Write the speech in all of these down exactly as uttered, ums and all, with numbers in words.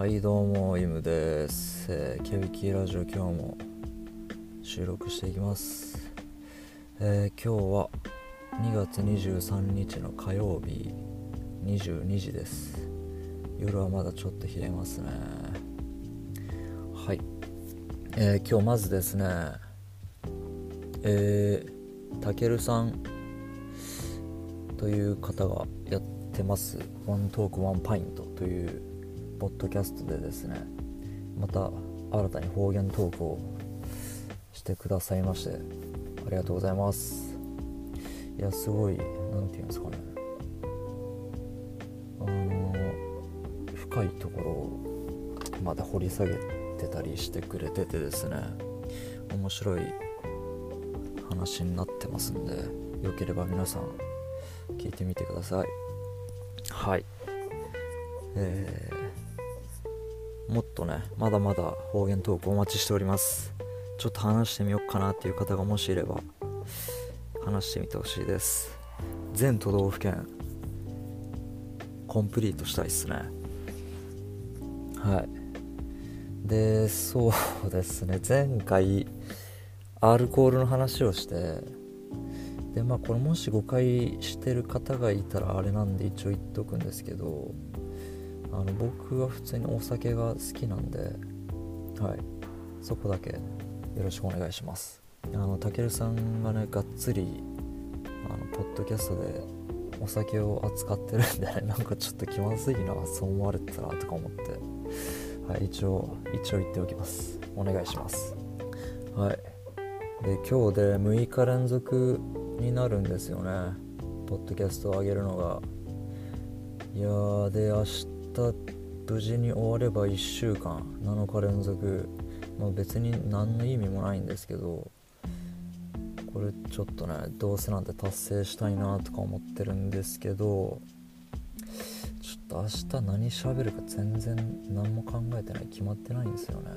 はいどうもイムです。えー、キャビキラジオ今日も収録していきます。えー、今日はにがつにじゅうさんにちの火曜日にじゅうにじです。夜はまだちょっと冷えますね。はい、えー、今日まずですねえー、たけるさんという方がやってますワントークワンパイントというポッドキャストでですね、また新たに方言トークをしてくださいましてありがとうございます。いやすごい、なんていうんですかね、あの深いところまで掘り下げてたりしてくれててですね、面白い話になってますんで、よければ皆さん聞いてみてください。はい、えー、もっとね、まだまだ方言トークお待ちしております。ちょっと話してみようかなっていう方がもしいれば話してみてほしいです。全都道府県コンプリートしたいっすね。はい。で、そうですね、前回アルコールの話をして、でまあこれもし誤解してる方がいたらあれなんで一応言っとくんですけど、あの僕は普通にお酒が好きなんで、はい、そこだけよろしくお願いします。あのたけるさんがね、がっつりあのポッドキャストでお酒を扱ってるんで、ね、なんかちょっと気まずいな、そう思われてたらとか思って、はい、一応一応言っておきます。お願いします。はい。で今日でむいか連続になるんですよね、ポッドキャストを上げるのが。いやーで明日無事に終わればいっしゅうかんなのか連続、まあ、別に何の意味もないんですけど、これちょっとねどうせなんて達成したいなとか思ってるんですけど、ちょっと明日何喋るか全然何も考えてない、決まってないんですよね。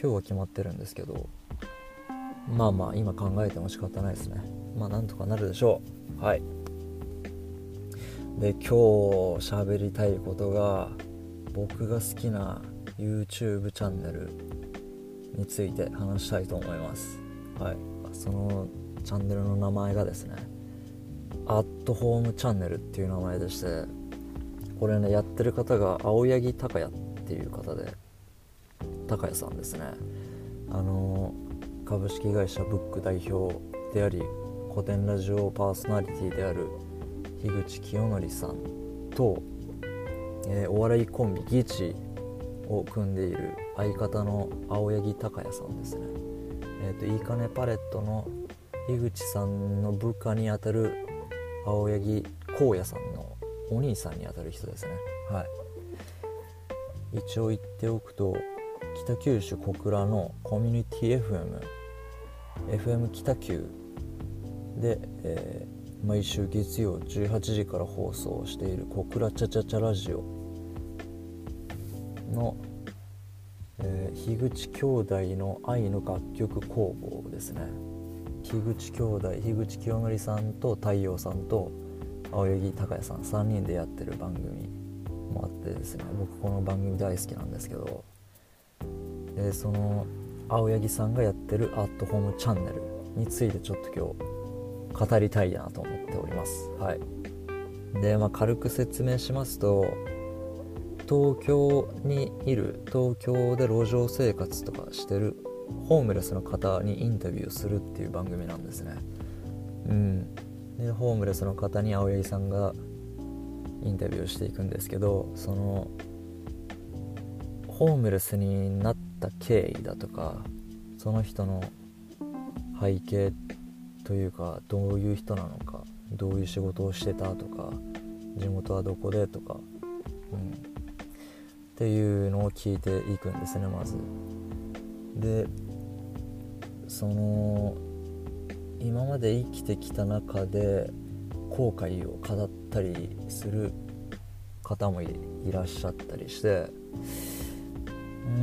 今日は決まってるんですけど、まあまあ今考えても仕方ないですね。まあなんとかなるでしょう。はい。で今日喋りたいことが、僕が好きな YouTube チャンネルについて話したいと思います。はい。そのチャンネルの名前がですね、アットホームチャンネルっていう名前でして、これねやってる方が青柳高也っていう方で、高也さんですね、あの株式会社ブック代表であり古典ラジオパーソナリティである樋口清則さんと、えー、お笑いコンビギチを組んでいる相方の青柳高也さんですね、えー、といいかねパレットの樋口さんの部下にあたる青柳光也さんのお兄さんにあたる人ですね。はい。一応言っておくと、北九州小倉のコミュニティ エフエム エフエム 北九で、えー、毎週月曜じゅうはちじから放送している小倉チャチャチャラジオの、えー、樋口兄弟の愛の楽曲工房ですね。樋口兄弟、樋口清則さんと太陽さんと青柳高也さんさんにんでやってる番組もあってですね、僕この番組大好きなんですけど、でその青柳さんがやってるアットホームチャンネルについてちょっと今日語りたいなと思っております。はい。で、まあ、軽く説明しますと、東京にいる、東京で路上生活とかしてるホームレスの方にインタビューするっていう番組なんですね。うん。でホームレスの方に青柳さんがインタビューしていくんですけど、そのホームレスになった経緯だとか、その人の背景というか、どういう人なのか、どういう仕事をしてたとか、地元はどこでとか、うん、っていうのを聞いていくんですね、まず。でその今まで生きてきた中で後悔を語ったりする方も い, いらっしゃったりして、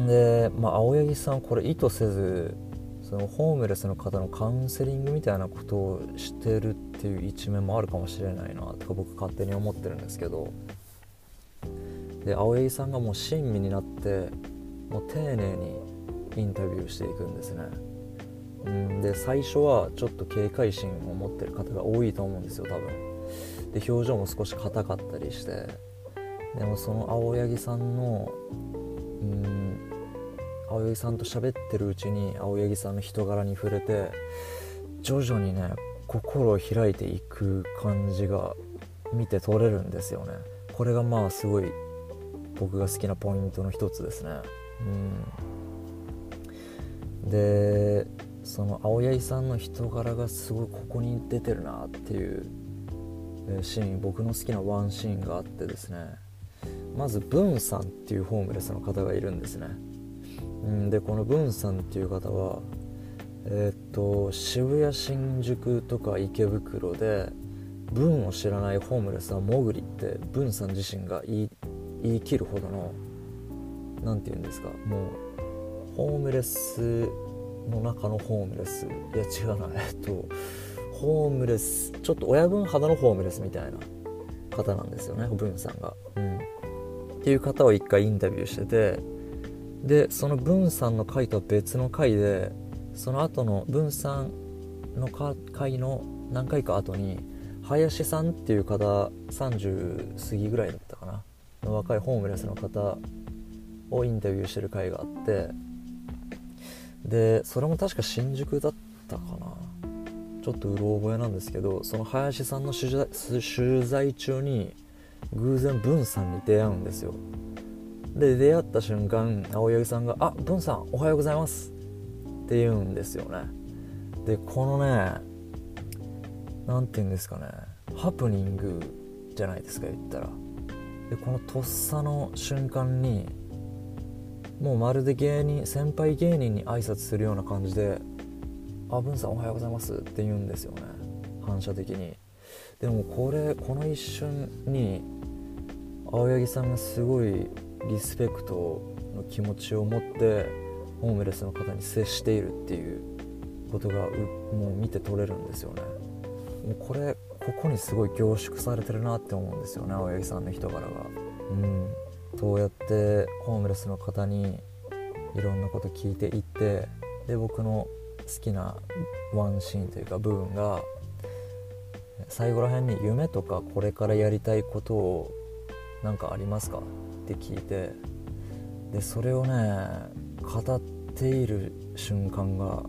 で、まあ、青柳さんこれ意図せず、そのホームレスの方のカウンセリングみたいなことをしてるっていう一面もあるかもしれないなとか僕勝手に思ってるんですけど、で青柳さんがもう親身になってもう丁寧にインタビューしていくんですね。うんで最初はちょっと警戒心を持ってる方が多いと思うんですよ多分。で表情も少し硬かったりして、でもその青柳さんのうん青柳さんと喋ってるうちに青柳さんの人柄に触れて徐々にね心を開いていく感じが見て取れるんですよね。これがまあすごい僕が好きなポイントの一つですね。うんでその青柳さんの人柄がすごいここに出てるなっていうシーン、僕の好きなワンシーンがあってですね、まず文さんっていうホームレスの方がいるんですね。うんでこの文さんっていう方はえー、っと渋谷新宿とか池袋で文を知らないホームレスは潜りって文さん自身が言い、言い切るほどのなんて言うんですか、もうホームレスの中のホームレス、いや違うなえっとホームレスちょっと親分肌のホームレスみたいな方なんですよね文さんが、うん、っていう方を一回インタビューしてて、でその文さんの回とは別の回でその後の文さんの回の何回か後に林さんっていう方さんじゅう過ぎぐらいだったかなの若いホームレスの方をインタビューしてる回があって、でそれも確か新宿だったかな、ちょっとうろ覚えなんですけど、その林さんの取材、取材中に偶然文さんに出会うんですよ。で出会った瞬間青柳さんがあ、文さんおはようございますって言うんですよね。でこのねなんて言うんですかね、ハプニングじゃないですか言ったら。でこのとっさの瞬間にもうまるで芸人先輩芸人に挨拶するような感じであ、文さんおはようございますって言うんですよね、反射的に。でもこれこの一瞬に青柳さんがすごいリスペクトの気持ちを持ってホームレスの方に接しているっていうことがうもう見て取れるんですよね。もうこれここにすごい凝縮されてるなって思うんですよね青柳さんの人柄が。うんそうやってホームレスの方にいろんなこと聞いていって、で僕の好きなワンシーンというか部分が最後ら辺に夢とかこれからやりたいことをなんかありますかって聞いて、でそれをね語っている瞬間が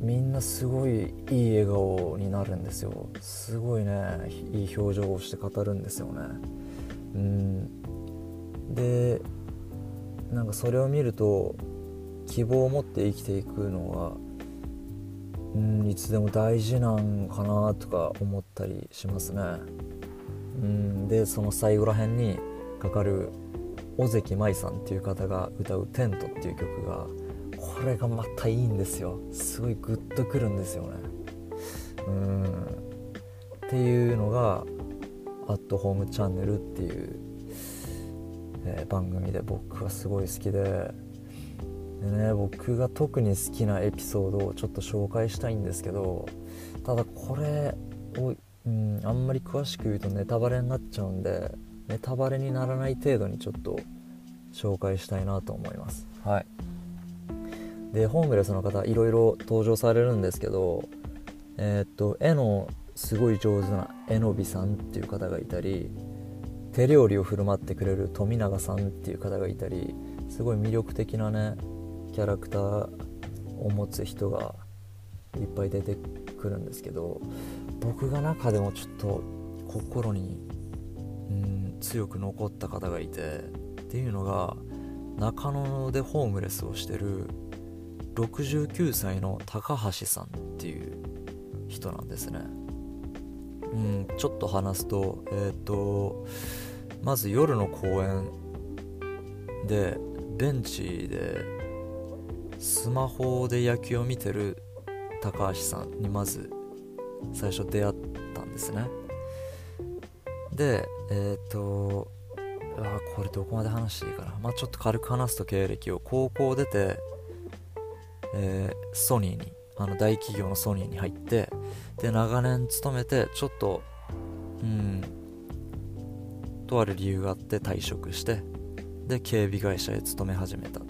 みんなすごいいい笑顔になるんですよ。すごいねいい表情をして語るんですよね。うんでなんかそれを見ると希望を持って生きていくのがうん、いつでも大事なんかなとか思ったりしますね。うんでその最後らへんにかかる尾関舞さんっていう方が歌うテントっていう曲が、これがまたいいんですよ。すごいグッとくるんですよね。うんっていうのがアットホームチャンネルっていう、えー、番組で僕はすごい好きででね、僕が特に好きなエピソードをちょっと紹介したいんですけど、ただこれを、うん、あんまり詳しく言うとネタバレになっちゃうんで、ネタバレにならない程度にちょっと紹介したいなと思います。はい。でホームレスの方いろいろ登場されるんですけど、えー、っと絵のすごい上手なえのびさんっていう方がいたり、手料理を振る舞ってくれる富永さんっていう方がいたり、すごい魅力的なねキャラクターを持つ人がいっぱい出てくるんですけど、僕が中でもちょっと心に、うん、強く残った方がいて、っていうのが中野でホームレスをしてるろくじゅうきゅうさいの高橋さんっていう人なんですね。うん、ちょっと話すと、えーと、まず夜の公園でベンチでスマホで野球を見てる高橋さんにまず最初出会ったんですね。でえっとあこれどこまで話していいかな、まあ、ちょっと軽く話すと経歴を、高校出て、えー、ソニーにあの大企業のソニーに入って、で長年勤めてちょっとうんとある理由があって退職して、で警備会社へ勤め始めた。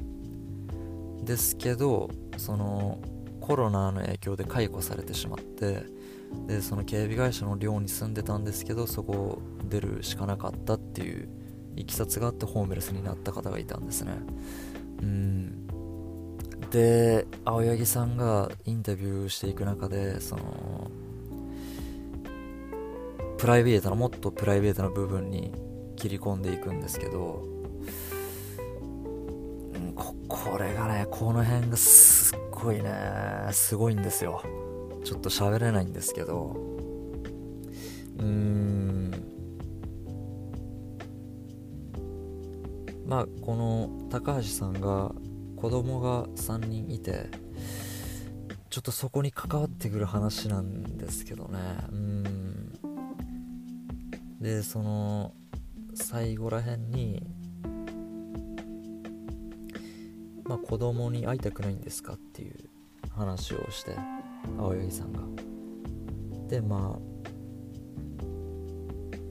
ですけどそのコロナの影響で解雇されてしまって、でその警備会社の寮に住んでたんですけど、そこを出るしかなかったっていういきさつがあって、ホームレスになった方がいたんですね。うんで青柳さんがインタビューしていく中で、そのプライベートなもっとプライベートな部分に切り込んでいくんですけど、うん、こ, これがねこの辺がすっごいねすごいんですよ。ちょっと喋れないんですけど、うーんまあこの高橋さんが子供がさんにんいて、ちょっとそこに関わってくる話なんですけどね。うーんでその最後らへんに、まあ、子供に会いたくないんですかっていう話をして、青柳さんがでまあ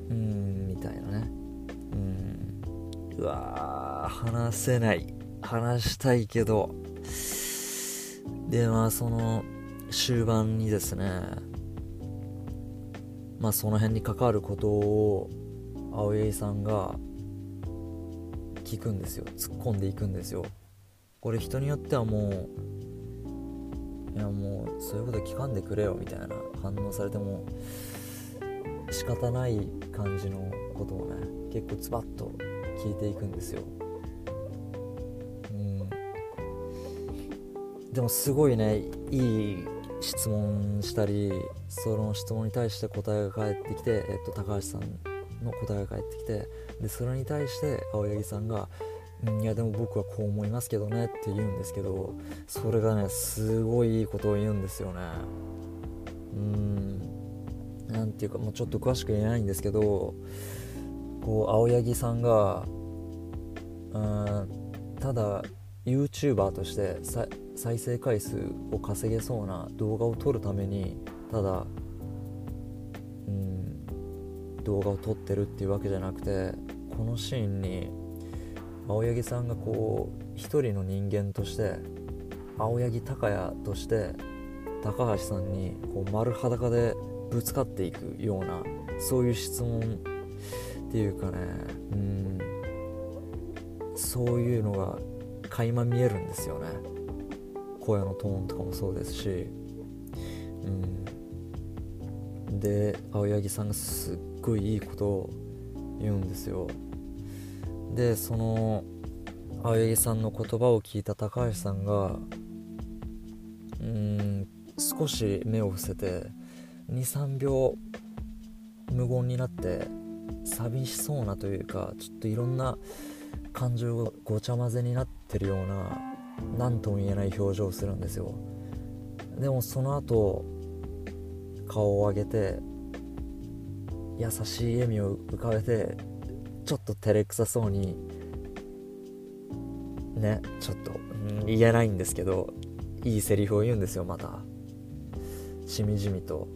うーんみたいなね、うーんうわ話せない、話したいけど、でまあその終盤にですね、まあその辺に関わることを青柳さんが聞くんですよ、突っ込んでいくんですよ。これ人によってはもういやもうそういうこと聞かんでくれよみたいな反応されても仕方ない感じのことをね、結構ズバッと聞いていくんですよ。でもすごいねいい質問したり、その質問に対して答えが返ってきて、えっと、高橋さんの答えが返ってきて、でそれに対して青柳さんがんいやでも僕はこう思いますけどねって言うんですけど、それがねすごいいいことを言うんですよね。うーんなんていうかもうちょっと詳しく言えないんですけど、こう青柳さんがうんただ YouTuber としてさ再生回数を稼げそうな動画を撮るためにただ、うん、動画を撮ってるっていうわけじゃなくて、このシーンに青柳さんがこう一人の人間として、青柳高也として高橋さんにこう丸裸でぶつかっていくような、そういう質問っていうかね、うん、そういうのが垣間見えるんですよね。声のトーンとかもそうですし、うん、で青柳さんがすっごいいいことを言うんですよ。でその青柳さんの言葉を聞いた高橋さんが、うん、少し目を伏せて にさんびょう無言になって、寂しそうなというか、ちょっといろんな感情がごちゃ混ぜになってるような、何とも言えない表情をするんですよ。でもその後顔を上げて優しい笑みを浮かべて、ちょっと照れくさそうにね、ちょっと、うん、言えないんですけど、いいセリフを言うんですよ。またしみじみと、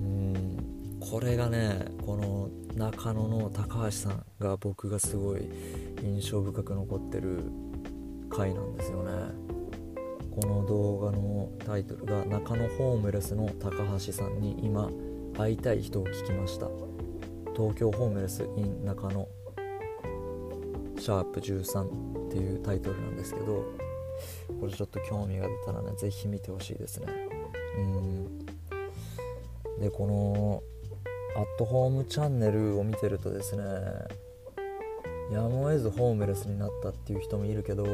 うん、これがねこの中野の高橋さんが僕がすごい印象深く残ってる回なんですよね。この動画のタイトルが中野ホームレスの高橋さんに今会いたい人を聞きました、東京ホームレス in 中野シャープじゅうさんっていうタイトルなんですけど、これちょっと興味が出たらねぜひ見てほしいですね。うんでこのアットホームチャンネルを見てるとですね、やむを得ずホームレスになったっていう人もいるけど、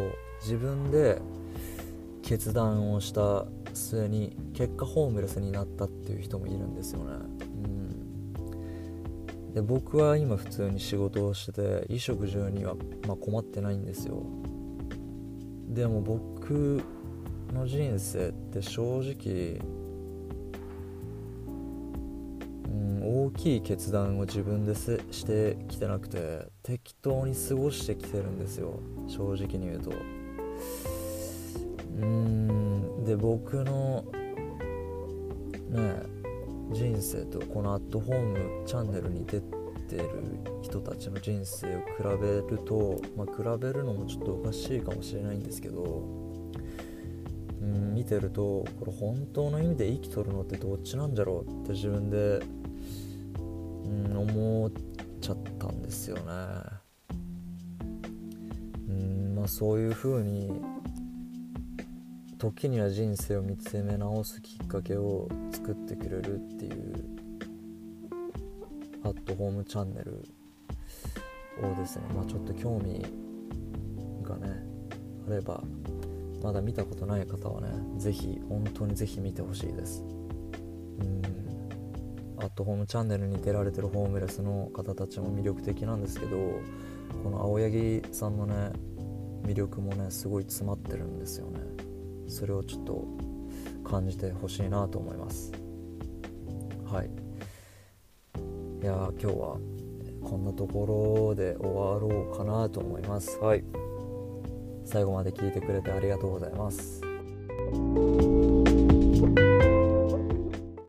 自分で決断をした末に結果ホームレスになったっていう人もいるんですよね。うんで僕は今普通に仕事をしてて、衣食住にはまあ困ってないんですよ。でも僕の人生って正直、大きい決断を自分でしてきてなくて、適当に過ごしてきてるんですよ、正直に言うと。うーんで僕のね人生とこのアットホームチャンネルに出てる人たちの人生を比べると、まあ、比べるのもちょっとおかしいかもしれないんですけど、うん、見てるとこれ本当の意味で生きとるのってどっちなんじゃろうって自分で、うん、思っちゃったんですよね。うんまあ、そういう風に時には人生を見つめ直すきっかけを作ってくれるっていうアットホームチャンネルをですね、まあ、ちょっと興味がねあれば、まだ見たことない方はねぜひ本当にぜひ見てほしいです。うんアットホームチャンネルに出られてるホームレスの方たちも魅力的なんですけど、この青柳さんのね魅力もねすごい詰まってるんですよね。それをちょっと感じてほしいなと思います。はい、いや今日はこんなところで終わろうかなと思います。はい、最後まで聞いてくれてありがとうございます。